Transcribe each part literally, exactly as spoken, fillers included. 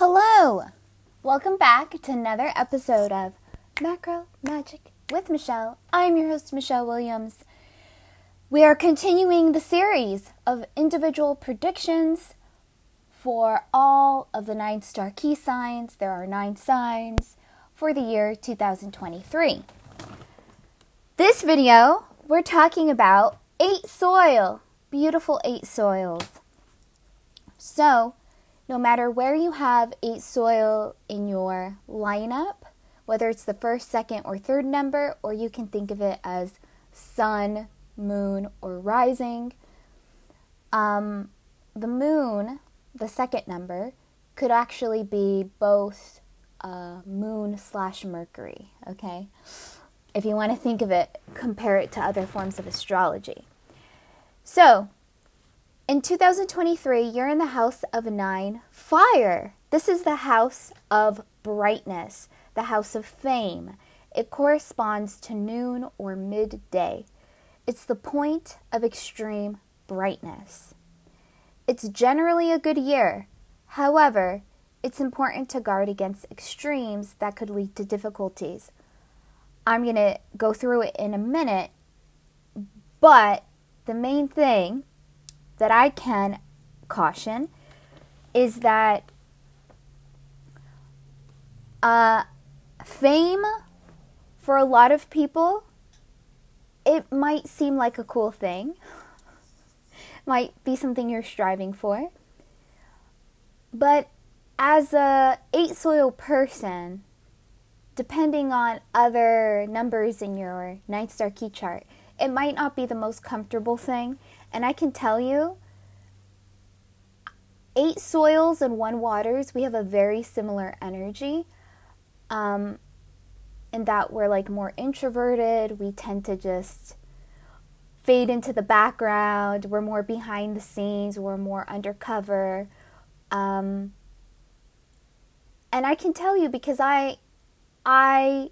Hello! Welcome back to another episode of Macro Magic with Michelle. I'm your host, Michelle Williams. We are continuing the series of individual predictions for all of the nine Star Ki signs. There are nine signs for the year two thousand twenty-three. This video, we're talking about eight soil, beautiful eight soils. So, no matter where you have eight soil in your lineup, whether it's the first, second, or third number, or you can think of it as sun, moon, or rising, um, the moon, the second number, could actually be both uh, moon slash Mercury, okay? If you want to think of it, compare it to other forms of astrology. So, in two thousand twenty-three, you're in the house of nine fire. This is the house of brightness, the house of fame. It corresponds to noon or midday. It's the point of extreme brightness. It's generally a good year. However, it's important to guard against extremes that could lead to difficulties. I'm going to go through it in a minute, but the main thing that I can caution is that uh, fame, for a lot of people, it might seem like a cool thing. Might be something you're striving for. But as a eight soil person, depending on other numbers in your ninth Star Ki chart, it might not be the most comfortable thing. And I can tell you, eight soils and one waters, we have a very similar energy. Um, in that we're like more introverted. We tend to just fade into the background. We're more behind the scenes. We're more undercover. Um, and I can tell you because I, I,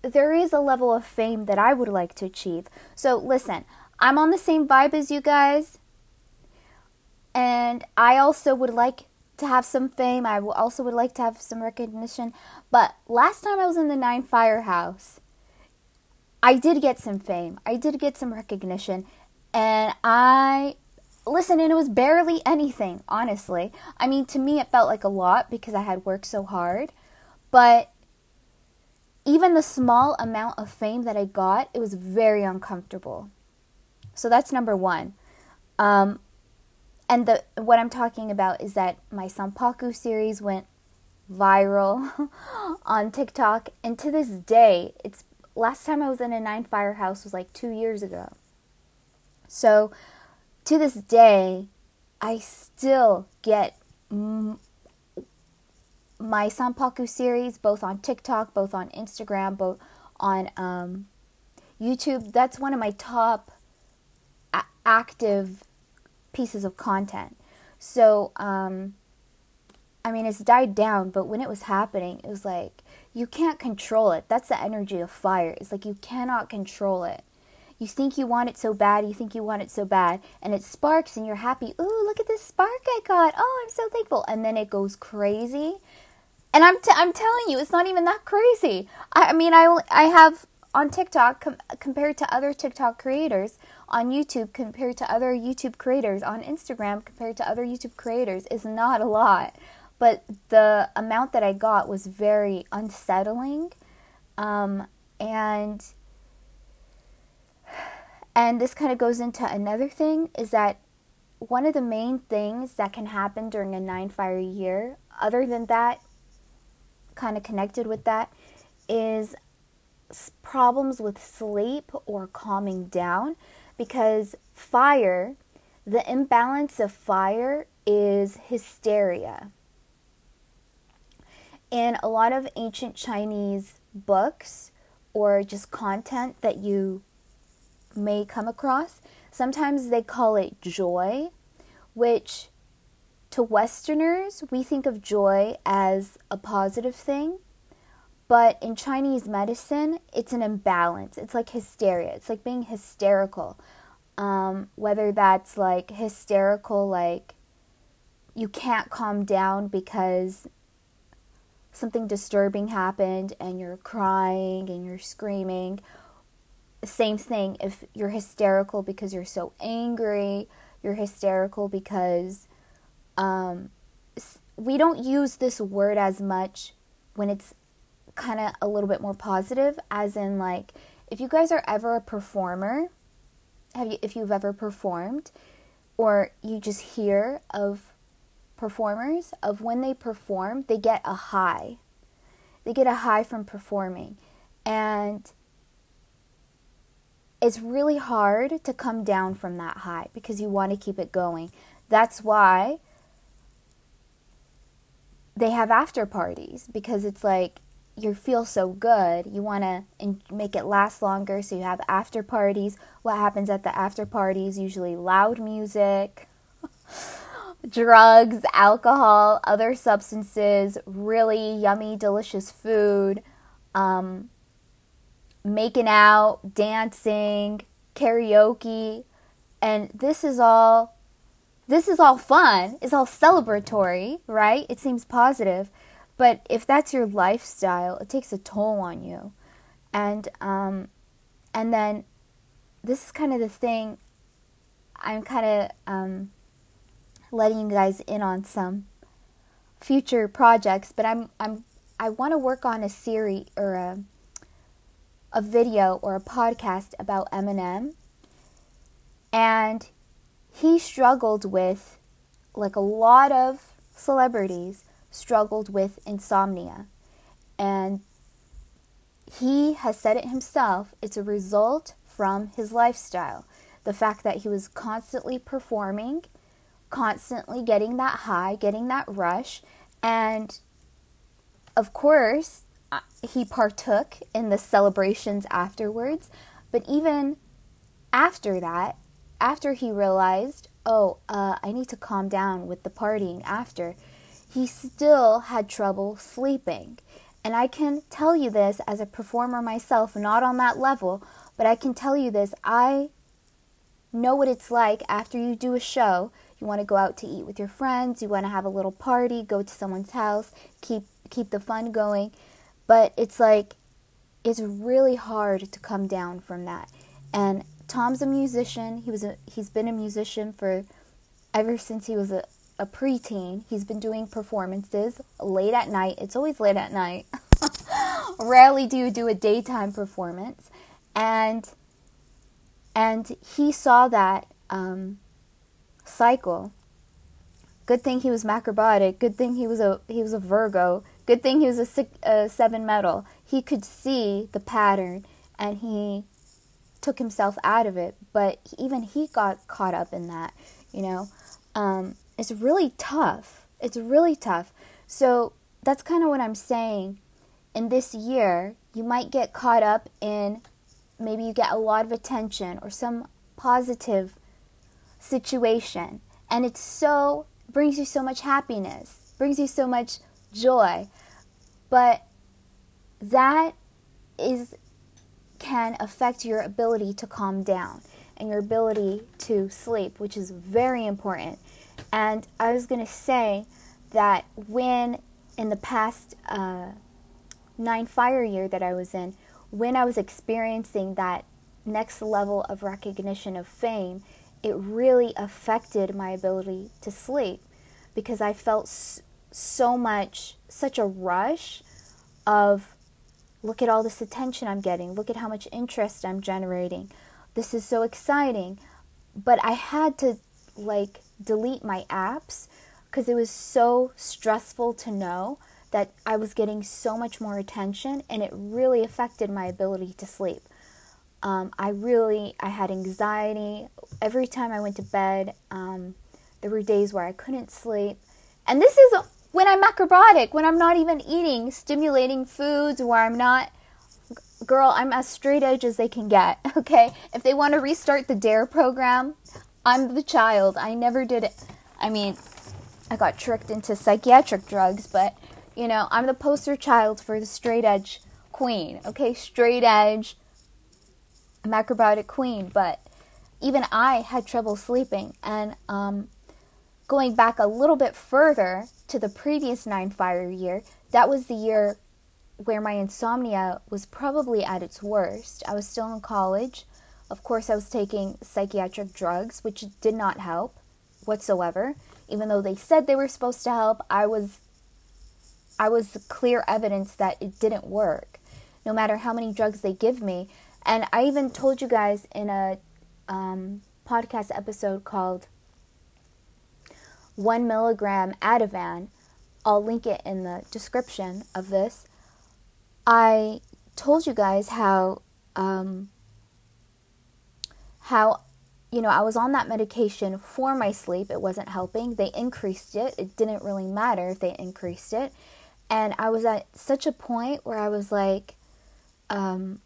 there is a level of fame that I would like to achieve. So listen, I'm on the same vibe as you guys, and I also would like to have some fame. I also would like to have some recognition, but last time I was in the nine firehouse, I did get some fame. I did get some recognition, and I, listen, and it was barely anything, honestly. I mean, to me, it felt like a lot because I had worked so hard, but even the small amount of fame that I got, it was very uncomfortable. So that's number one. Um, and the what I'm talking about is that my Sampaku series went viral on TikTok. And to this day, it's last time I was in a nine firehouse was like two years ago. So to this day, I still get m- my Sampaku series, both on TikTok, both on Instagram, both on um, YouTube. That's one of my top active pieces of content. So, um, I mean, it's died down, but when it was happening, it was like, you can't control it. That's the energy of fire. It's like, you cannot control it. You think you want it so bad, you think you want it so bad, and it sparks and you're happy. Ooh, look at this spark I got. Oh, I'm so thankful. And then it goes crazy. And I'm, t- I'm telling you, it's not even that crazy. I, I mean, I, I have on TikTok com- compared to other TikTok creators, on YouTube compared to other YouTube creators, on Instagram compared to other YouTube creators is not a lot. But the amount that I got was very unsettling. Um, and and this kind of goes into another thing, is that one of the main things that can happen during a nine fire year, other than that, kind of connected with that, is problems with sleep or calming down, because fire, the imbalance of fire is hysteria. In a lot of ancient Chinese books or just content that you may come across, sometimes they call it joy, which to Westerners, we think of joy as a positive thing. But in Chinese medicine, it's an imbalance. It's like hysteria. It's like being hysterical. Um, whether that's like hysterical, like you can't calm down because something disturbing happened and you're crying and you're screaming. Same thing if you're hysterical because you're so angry, you're hysterical because um, we don't use this word as much when it's kind of a little bit more positive, as in like, if you guys are ever a performer, have you, if you've ever performed, or you just hear of performers, of when they perform, they get a high. They get a high from performing. And it's really hard to come down from that high because you want to keep it going. That's why they have after parties, because it's like you feel so good. You want to make it last longer, so you have after parties. What happens at the after parties? Usually loud music, drugs, alcohol, other substances, really yummy, delicious food, um... making out, dancing, karaoke, and this is all, this is all fun. It's all celebratory, right? It seems positive, but if that's your lifestyle, it takes a toll on you. And um, and then this is kind of the thing. I'm kind of um, letting you guys in on some future projects, but I'm I'm I want to work on a series or a. a video or a podcast about Eminem, and he struggled with, like a lot of celebrities struggled with, insomnia, and he has said it himself, it's a result from his lifestyle, the fact that he was constantly performing, constantly getting that high, getting that rush, and of course he partook in the celebrations afterwards. But even after that, after he realized, oh, uh, I need to calm down with the partying after, he still had trouble sleeping. And I can tell you this as a performer myself, not on that level, but I can tell you this. I know what it's like after you do a show. You want to go out to eat with your friends. You want to have a little party, go to someone's house, keep keep the fun going. But it's like, it's really hard to come down from that. And Tom's a musician. He was a, he's been a musician for ever since he was a, a preteen. He's been doing performances late at night. It's always late at night. Rarely do you do a daytime performance. And and he saw that um, cycle. Good thing he was macrobiotic. Good thing he was a he was a Virgo. Good thing he was a, six, a seven metal. He could see the pattern, and he took himself out of it. But even he got caught up in that, you know. Um, it's really tough. It's really tough. So that's kind of what I'm saying. In this year, you might get caught up in, maybe you get a lot of attention or some positive situation. And it's so, brings you so much happiness, brings you so much joy, but that is can affect your ability to calm down and your ability to sleep, which is very important. And I was going to say that when in the past uh, nine fire year that I was in, when I was experiencing that next level of recognition of fame, it really affected my ability to sleep because I felt so so much, such a rush of, look at all this attention I'm getting, look at how much interest I'm generating, this is so exciting. But I had to like delete my apps because it was so stressful to know that I was getting so much more attention, and it really affected my ability to sleep. Um, I really, I had anxiety every time I went to bed. Um, there were days where I couldn't sleep, and this is when I'm macrobiotic, when I'm not even eating stimulating foods, where I'm not, girl, I'm as straight edge as they can get, okay? If they want to restart the D A R E program, I'm the child. I never did it. I mean, I got tricked into psychiatric drugs, but, you know, I'm the poster child for the straight edge queen, okay? Straight edge, macrobiotic queen, but even I had trouble sleeping, and um, going back a little bit further to the previous Nine Fire year, that was the year where my insomnia was probably at its worst. I was still in college. Of course, I was taking psychiatric drugs, which did not help whatsoever. Even though they said they were supposed to help, I was I was clear evidence that it didn't work, no matter how many drugs they give me. And I even told you guys in a um, podcast episode called One Milligram Ativan, I'll link it in the description of this, I told you guys how, um, how, you know, I was on that medication for my sleep. It wasn't helping. They increased it. It didn't really matter if they increased it. And I was at such a point where I was like, um,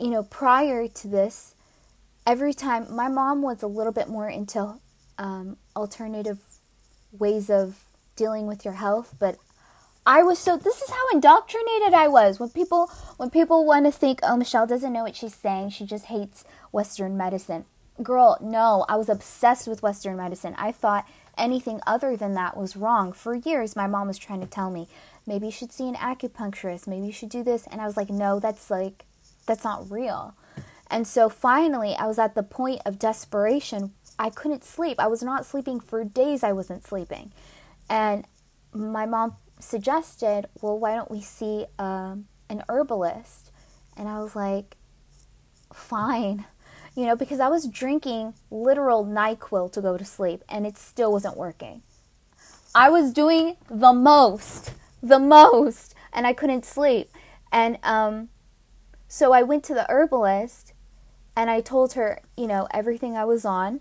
you know, prior to this, every time, my mom was a little bit more into um, alternative ways of dealing with your health, but I was so, this is how indoctrinated I was. When people when people want to think, oh, Michelle doesn't know what she's saying, she just hates Western medicine. Girl, no, I was obsessed with Western medicine. I thought anything other than that was wrong. For years, my mom was trying to tell me, maybe you should see an acupuncturist, maybe you should do this. And I was like, no, that's like, that's not real. And so finally, I was at the point of desperation. I couldn't sleep. I was not sleeping for days. I wasn't sleeping. And my mom suggested, well, why don't we see um, an herbalist? And I was like, fine, you know, because I was drinking literal NyQuil to go to sleep and it still wasn't working. I was doing the most, the most, and I couldn't sleep. And um, so I went to the herbalist and I told her, you know, everything I was on.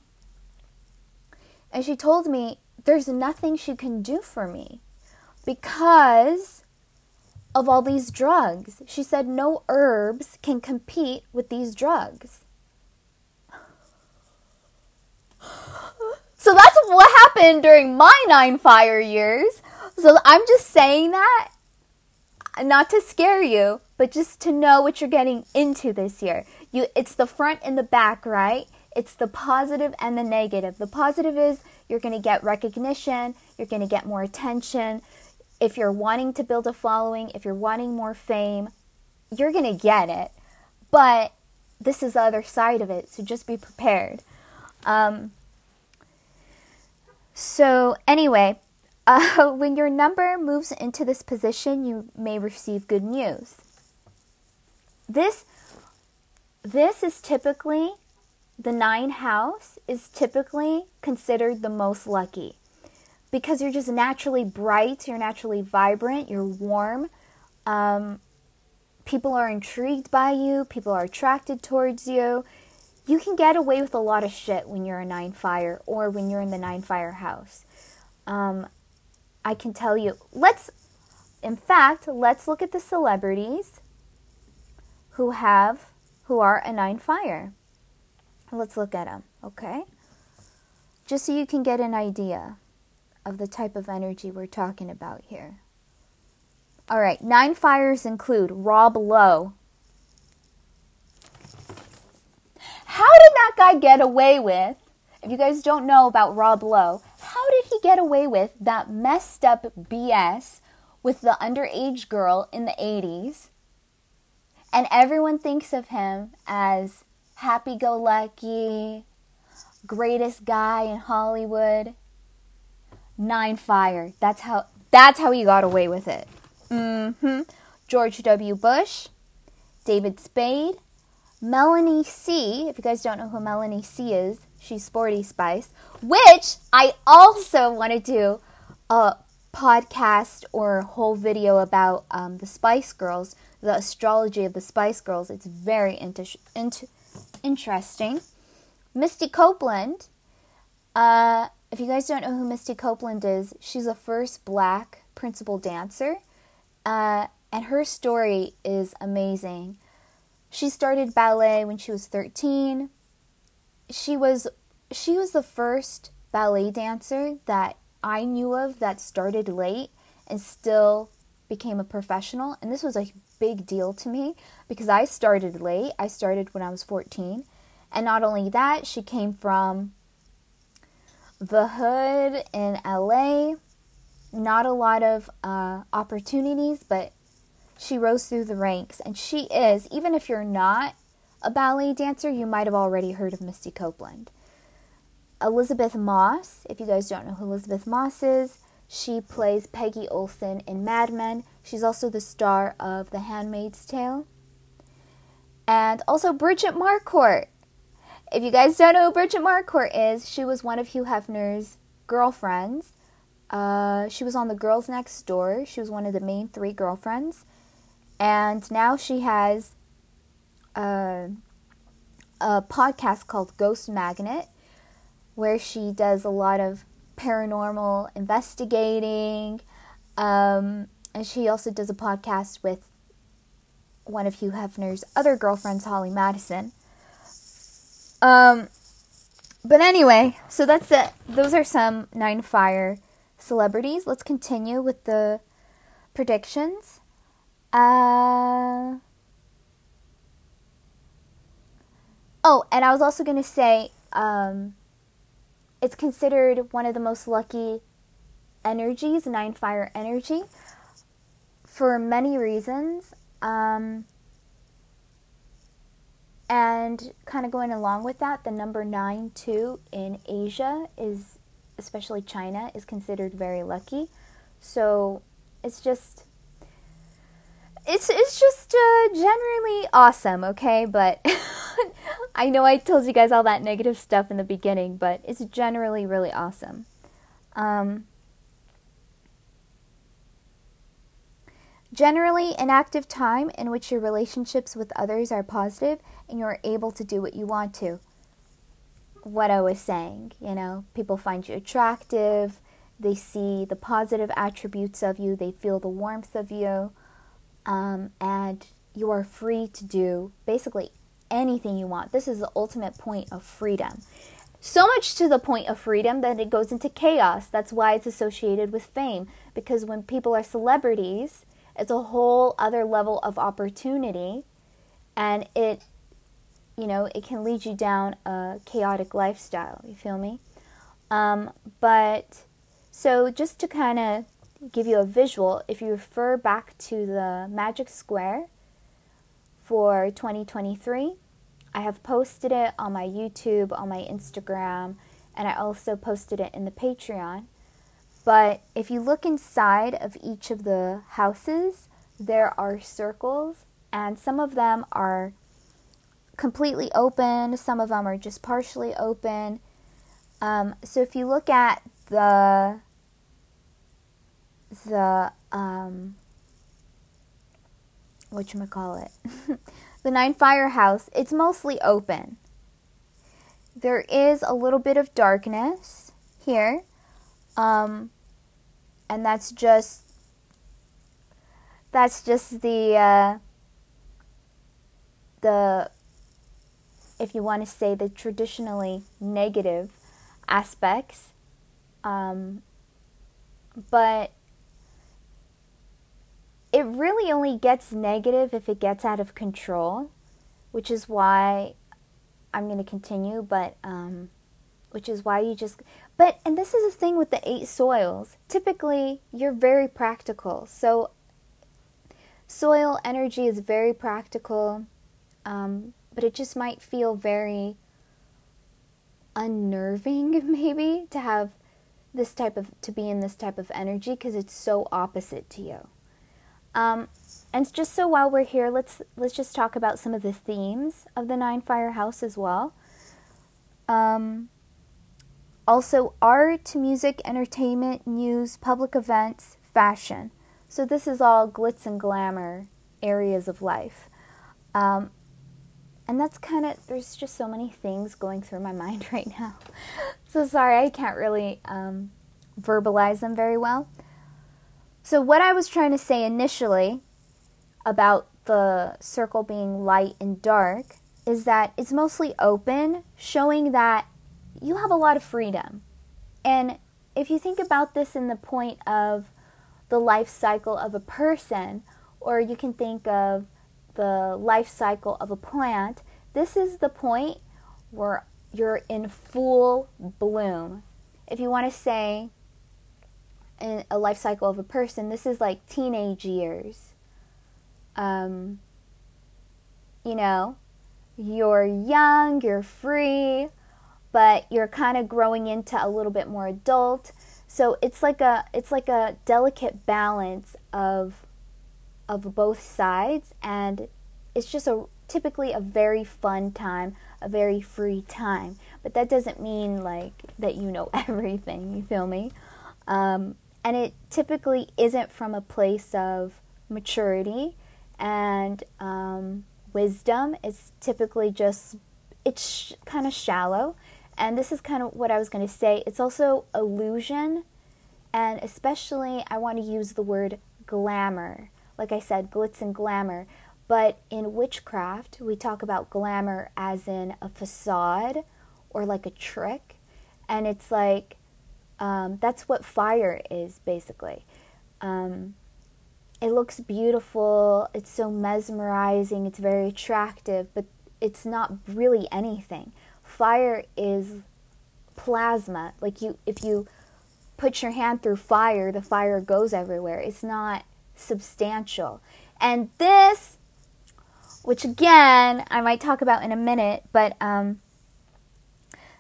And she told me, there's nothing she can do for me because of all these drugs. She said no herbs can compete with these drugs. So that's what happened during my Nine Fire years. So I'm just saying that, not to scare you, but just to know what you're getting into this year. You, it's the front and the back, right? It's the positive and the negative. The positive is you're going to get recognition. You're going to get more attention. If you're wanting to build a following, if you're wanting more fame, you're going to get it. But this is the other side of it, so just be prepared. Um, so anyway, uh, when your number moves into this position, you may receive good news. This, this is typically... The nine house is typically considered the most lucky because you're just naturally bright, you're naturally vibrant, you're warm. Um, people are intrigued by you. People are attracted towards you. You can get away with a lot of shit when you're a nine fire or when you're in the nine fire house. Um, I can tell you, let's, in fact, let's look at the celebrities who have, who are a nine fire. Let's look at them, okay? Just so you can get an idea of the type of energy we're talking about here. All right, nine fires include Rob Lowe. How did that guy get away with, if you guys don't know about Rob Lowe, how did he get away with that messed up B S with the underage girl in the eighties? And everyone thinks of him as happy-go-lucky, greatest guy in Hollywood. Nine Fire. That's how that's how he got away with it. Mm-hmm. George W. Bush, David Spade, Melanie C. If you guys don't know who Melanie C is, she's Sporty Spice, which I also want to do a podcast or whole video about um, the Spice Girls, the astrology of the Spice Girls. It's very interesting. Inter- Interesting. Misty Copeland. Uh, if you guys don't know who Misty Copeland is, she's a first black principal dancer. Uh, and her story is amazing. She started ballet when she was thirteen. She was she was the first ballet dancer that I knew of that started late and still became a professional. And this was a big deal to me because I started late. I started when I was fourteen. And not only that, she came from the hood in L A, not a lot of uh, opportunities, but she rose through the ranks. And she is, even if you're not a ballet dancer, you might have already heard of Misty Copeland. Elizabeth Moss, if you guys don't know who Elizabeth Moss is, she plays Peggy Olson in Mad Men. She's also the star of The Handmaid's Tale. And also Bridget Marquardt. If you guys don't know who Bridget Marquardt is, she was one of Hugh Hefner's girlfriends. Uh, she was on The Girls Next Door. She was one of the main three girlfriends. And now she has a, a podcast called Ghost Magnet, where she does a lot of paranormal investigating. Um, and she also does a podcast with one of Hugh Hefner's other girlfriends, Holly Madison. Um, but anyway, so that's it. Those are some nine Fire celebrities. Let's continue with the predictions. Uh... Oh, and I was also going to say... Um, It's considered one of the most lucky energies, nine fire energy, for many reasons. Um, and kind of going along with that, the number nine, too, in Asia, is especially China, is considered very lucky. So it's just, it's, it's just uh, generally awesome, okay? But... I know I told you guys all that negative stuff in the beginning, but it's generally really awesome. Um, generally, an active time in which your relationships with others are positive and you're able to do what you want to. What I was saying, you know, people find you attractive, they see the positive attributes of you, they feel the warmth of you, um, and you are free to do basically anything you want. This is the ultimate point of freedom. So much to the point of freedom that it goes into chaos. That's why it's associated with fame. Because when people are celebrities, it's a whole other level of opportunity. And it, you know, it can lead you down a chaotic lifestyle. You feel me? Um, but, so just to kind of give you a visual, if you refer back to the Magic Square for twenty twenty-three, I have posted it on my YouTube, on my Instagram, and I also posted it in the Patreon. But if you look inside of each of the houses, there are circles, and some of them are completely open, some of them are just partially open. Um, so if you look at the the um, whatchamacallit, the Nine Firehouse, it's mostly open. There is a little bit of darkness here, um, and that's just, that's just the, uh, the, if you want to say, the traditionally negative aspects, um, but it really only gets negative if it gets out of control, which is why I'm going to continue, but, um, which is why you just, but, and this is the thing with the eight soils. Typically, you're very practical. So, soil energy is very practical, um, but it just might feel very unnerving, maybe, to have this type of, to be in this type of energy, because it's so opposite to you. Um, and just so while we're here, let's let's just talk about some of the themes of the Nine Firehouse as well. Um, also, art, music, entertainment, news, public events, fashion. So this is all glitz and glamour areas of life. Um, and that's kind of, there's just so many things going through my mind right now. So sorry, I can't really um, verbalize them very well. So what I was trying to say initially about the circle being light and dark is that it's mostly open, showing that you have a lot of freedom. And if you think about this in the point of the life cycle of a person, or you can think of the life cycle of a plant, this is the point where you're in full bloom. if you want to say in a life cycle of a person, this is like teenage years. Um, you know, you're young, you're free, but you're kind of growing into a little bit more adult. So it's like a it's like a delicate balance of of both sides, and it's just a typically a very fun time, a very free time. But that doesn't mean like that you know everything, you feel me? Um, and it typically isn't from a place of maturity and um, wisdom. It's typically just, it's sh- kind of shallow. And this is kind of what I was going to say. It's also illusion. And especially, I want to use the word glamour. Like I said, glitz and glamour. But in witchcraft, we talk about glamour as in a facade or like a trick. And it's like, um, that's what fire is, basically. Um, it looks beautiful. It's so mesmerizing. It's very attractive. But it's not really anything. Fire is plasma. Like you, if you put your hand through fire, the fire goes everywhere. It's not substantial. And this, which again, I might talk about in a minute, but um,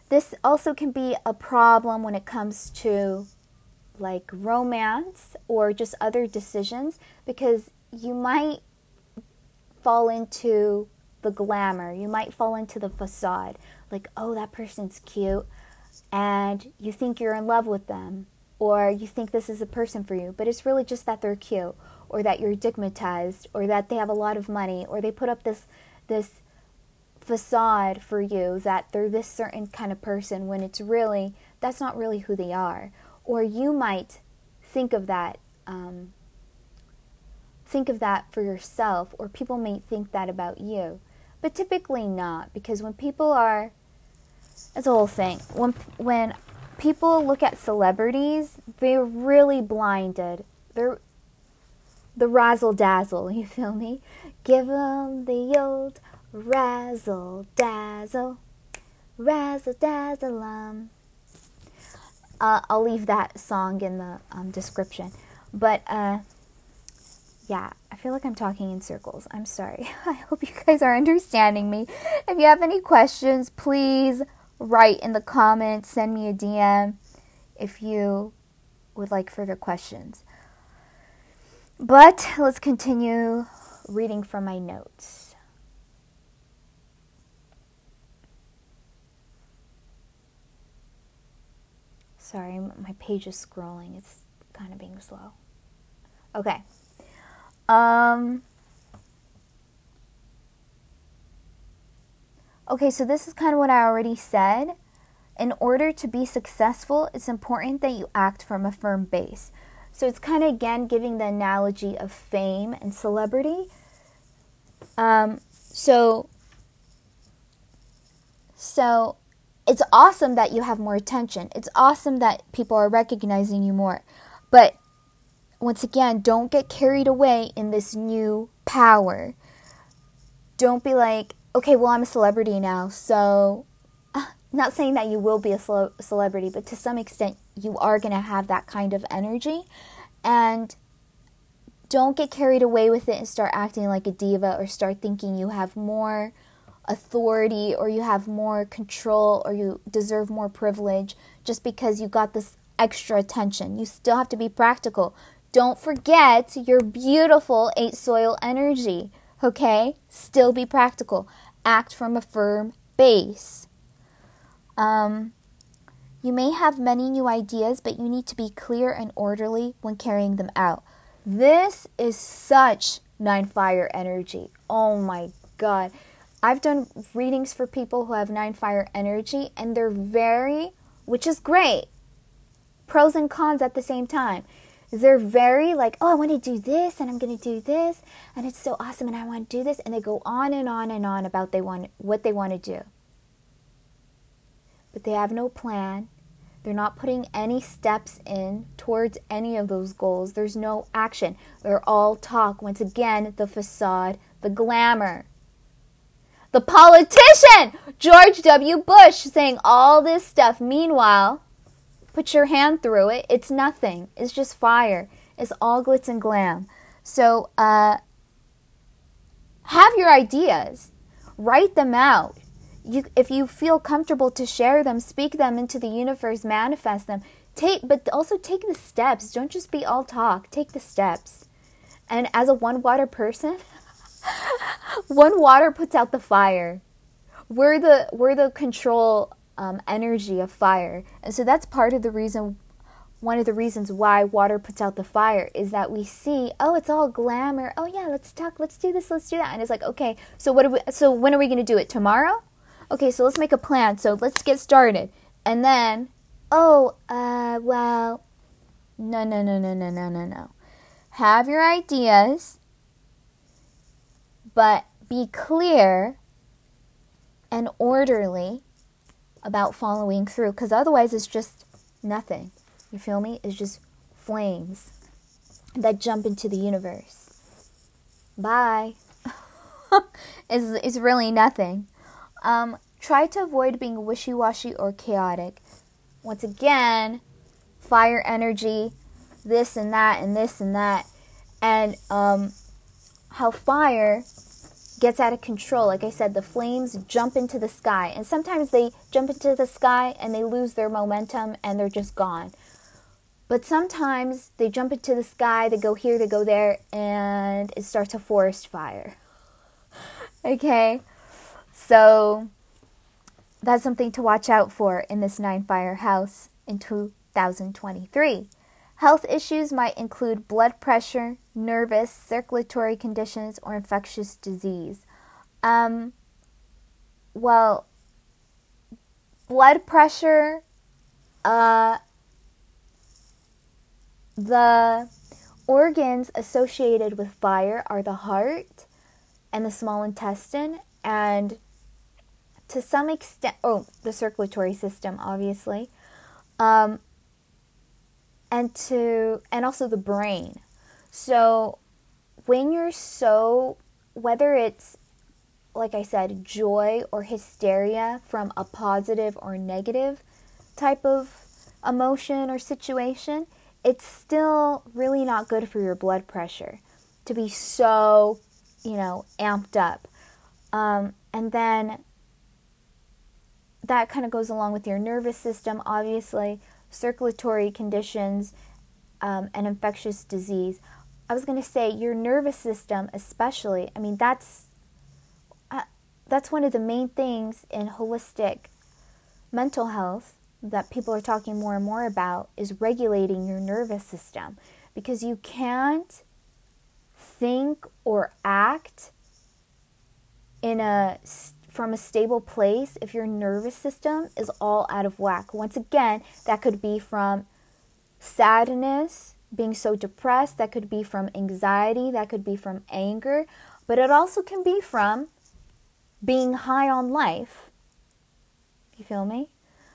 this also can be a problem when it comes to like romance or just other decisions, because you might fall into the glamour. You might fall into the facade. Like, oh, that person's cute. And you think you're in love with them. Or you think this is a person for you. But it's really just that they're cute. Or that you're stigmatized. Or that they have a lot of money. Or they put up this this facade for you that they're this certain kind of person, when it's really, that's not really who they are. Or you might think of that um, think of that for yourself. Or people may think that about you. But typically not, because when people are, it's a whole thing. When when people look at celebrities, they're really blinded. They're the razzle-dazzle, you feel me? Give them the old razzle-dazzle, razzle-dazzle, um. Uh, I'll leave that song in the um, description. But, uh, yeah, I feel like I'm talking in circles. I'm sorry. I hope you guys are understanding me. If you have any questions, please write in the comments. Send me a D M if you would like further questions. But let's continue reading from my notes. Sorry, my page is scrolling. It's kind of being slow. Okay. Um, okay, so this is kind of what I already said. In order to be successful, it's important that you act from a firm base. So it's kind of, again, giving the analogy of fame and celebrity. Um, so, so it's awesome that you have more attention. It's awesome that people are recognizing you more. But once again, don't get carried away in this new power. Don't be like, okay, well, I'm a celebrity now. So, not saying that you will be a cel- celebrity, but to some extent, you are going to have that kind of energy. And don't get carried away with it and start acting like a diva, or start thinking you have more authority, or you have more control, or you deserve more privilege just because you got this extra attention. You still have to be practical. Don't forget your beautiful eight soil energy, okay? Still be practical. Act from a firm base. Um, you may have many new ideas, but you need to be clear and orderly when carrying them out. This is such nine fire energy. Oh my God. I've done readings for people who have nine fire energy, and they're very, which is great. Pros and cons at the same time. They're very like, oh, I want to do this, and I'm going to do this, and it's so awesome, and I want to do this. And they go on and on and on about they want what they want to do. But they have no plan. They're not putting any steps in towards any of those goals. There's no action. They're all talk. Once again, the facade, the glamour. The politician, George W. Bush, saying all this stuff. Meanwhile, Put your hand through it. It's nothing. It's just fire. It's all glitz and glam. So uh, have your ideas. Write them out. You, if you feel comfortable to share them, speak them into the universe, manifest them. Take, but also take the steps. Don't just be all talk. Take the steps. And as a one water person, one water puts out the fire. We're the we're the control um, energy of fire, and so that's part of the reason. One of the reasons why water puts out the fire is that we see, oh, it's all glamour. Oh yeah, let's talk. Let's do this. Let's do that. And it's like, okay, so what? Are we, so when are we going to do it? Tomorrow? Okay, so let's make a plan. So let's get started, and then. Oh, uh, well, no, no, no, no, no, no, no, no. Have your ideas, but be clear and orderly about following through, because otherwise it's just nothing. You feel me? It's just flames that jump into the universe. Bye. it's, it's really nothing. Um, try to avoid being wishy-washy or chaotic. Once again, fire energy, this and that and this and that. And um, how fire gets out of control. Like I said, the flames jump into the sky. And sometimes they jump into the sky and they lose their momentum and they're just gone. But sometimes they jump into the sky, they go here, they go there, and it starts a forest fire. Okay? So that's something to watch out for in this nine fire house in two thousand twenty-three. Health issues might include blood pressure, nervous, circulatory conditions, or infectious disease. Um, well, blood pressure, uh, the organs associated with fire are the heart and the small intestine and to some extent, oh, the circulatory system, obviously, um, and to and also the brain. So when you're so, whether it's, like I said, joy or hysteria from a positive or negative type of emotion or situation, it's still really not good for your blood pressure to be so, you know, amped up. Um, and then that kind of goes along with your nervous system, obviously, circulatory conditions, um, and infectious disease. I was going to say your nervous system especially, I mean, that's uh, that's one of the main things in holistic mental health that people are talking more and more about is regulating your nervous system because you can't think or act in a from a stable place if your nervous system is all out of whack. Once again, that could be from sadness, being so depressed, that could be from anxiety, that could be from anger, but it also can be from being high on life. You feel me?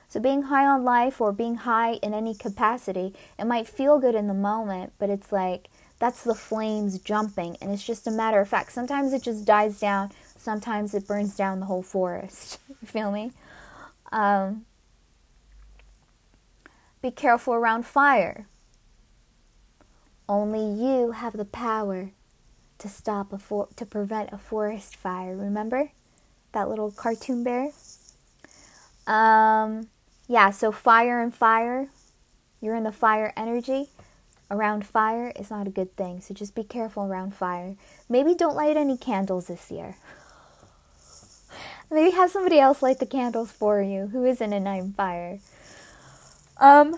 So being high on life or being high in any capacity, it might feel good in the moment, but it's like, that's the flames jumping, and it's just a matter of fact. Sometimes it just dies down. Sometimes it burns down the whole forest. You feel me? Um, be careful around fire. Only you have the power to stop a for- to prevent a forest fire. Remember that little cartoon bear? Um, yeah. So fire and fire. You're in the fire energy. Around fire is not a good thing. So just be careful around fire. Maybe don't light any candles this year. Maybe have somebody else light the candles for you who isn't a nine fire. Um,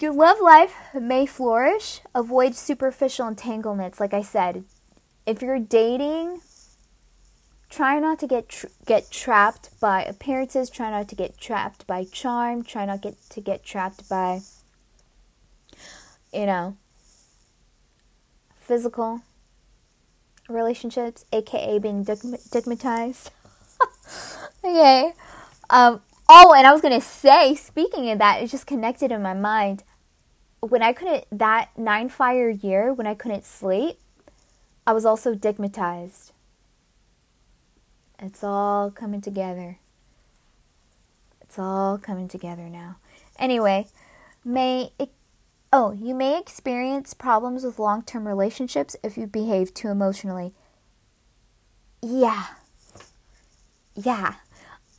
your love life may flourish. Avoid superficial entanglements. Like I said, if you're dating, try not to get tr- get trapped by appearances. Try not to get trapped by charm. Try not get to get trapped by, you know, physical relationships, aka being digmatized. Okay. Um, oh, and I was going to say, speaking of that, it just connected in my mind. When I couldn't, that nine fire year, when I couldn't sleep, I was also digmatized. It's all coming together. It's all coming together now. Anyway, may oh, you may experience problems with long-term relationships if you behave too emotionally. Yeah. Yeah.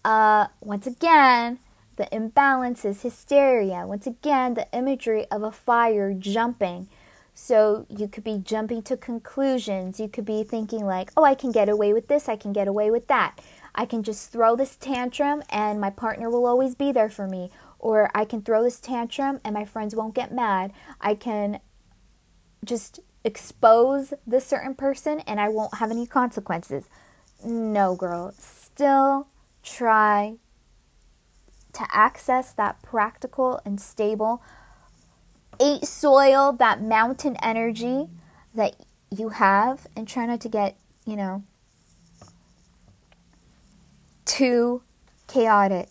Uh, once again, the imbalance is hysteria. Once again, the imagery of a fire jumping. So you could be jumping to conclusions. You could be thinking like, oh, I can get away with this. I can get away with that. I can just throw this tantrum and my partner will always be there for me. Or I can throw this tantrum and my friends won't get mad. I can just expose this certain person and I won't have any consequences. No, girl. Still try to access that practical and stable eight soil, that mountain energy that you have, and try not to get, you know, too chaotic.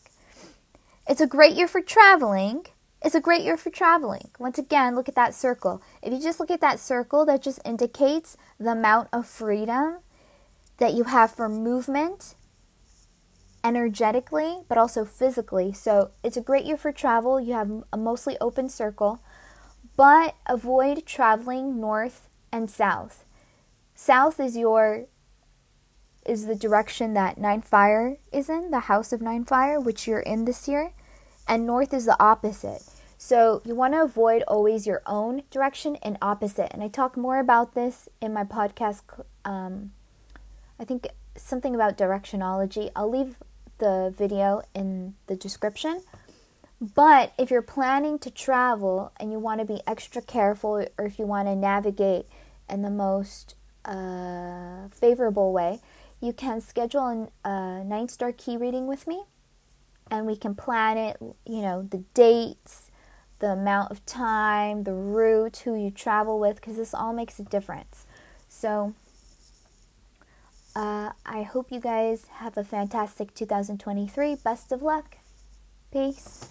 It's a great year for traveling. It's a great year for traveling. Once again, look at that circle. If you just look at that circle, that just indicates the amount of freedom that you have for movement energetically, but also physically. So it's a great year for travel. You have a mostly open circle. But avoid traveling north and south. South is your is the direction that nine Fire is in, the house of nine Fire, which you're in this year. And north is the opposite. So you want to avoid always your own direction and opposite. And I talk more about this in my podcast. Um, I think something about directionology. I'll leave the video in the description. But if you're planning to travel and you want to be extra careful, or if you want to navigate in the most uh, favorable way, you can schedule a uh, nine Star Ki reading with me, and we can plan it, you know, the dates, the amount of time, the route, who you travel with, because this all makes a difference. So uh, I hope you guys have a fantastic two thousand twenty-three. Best of luck. Peace.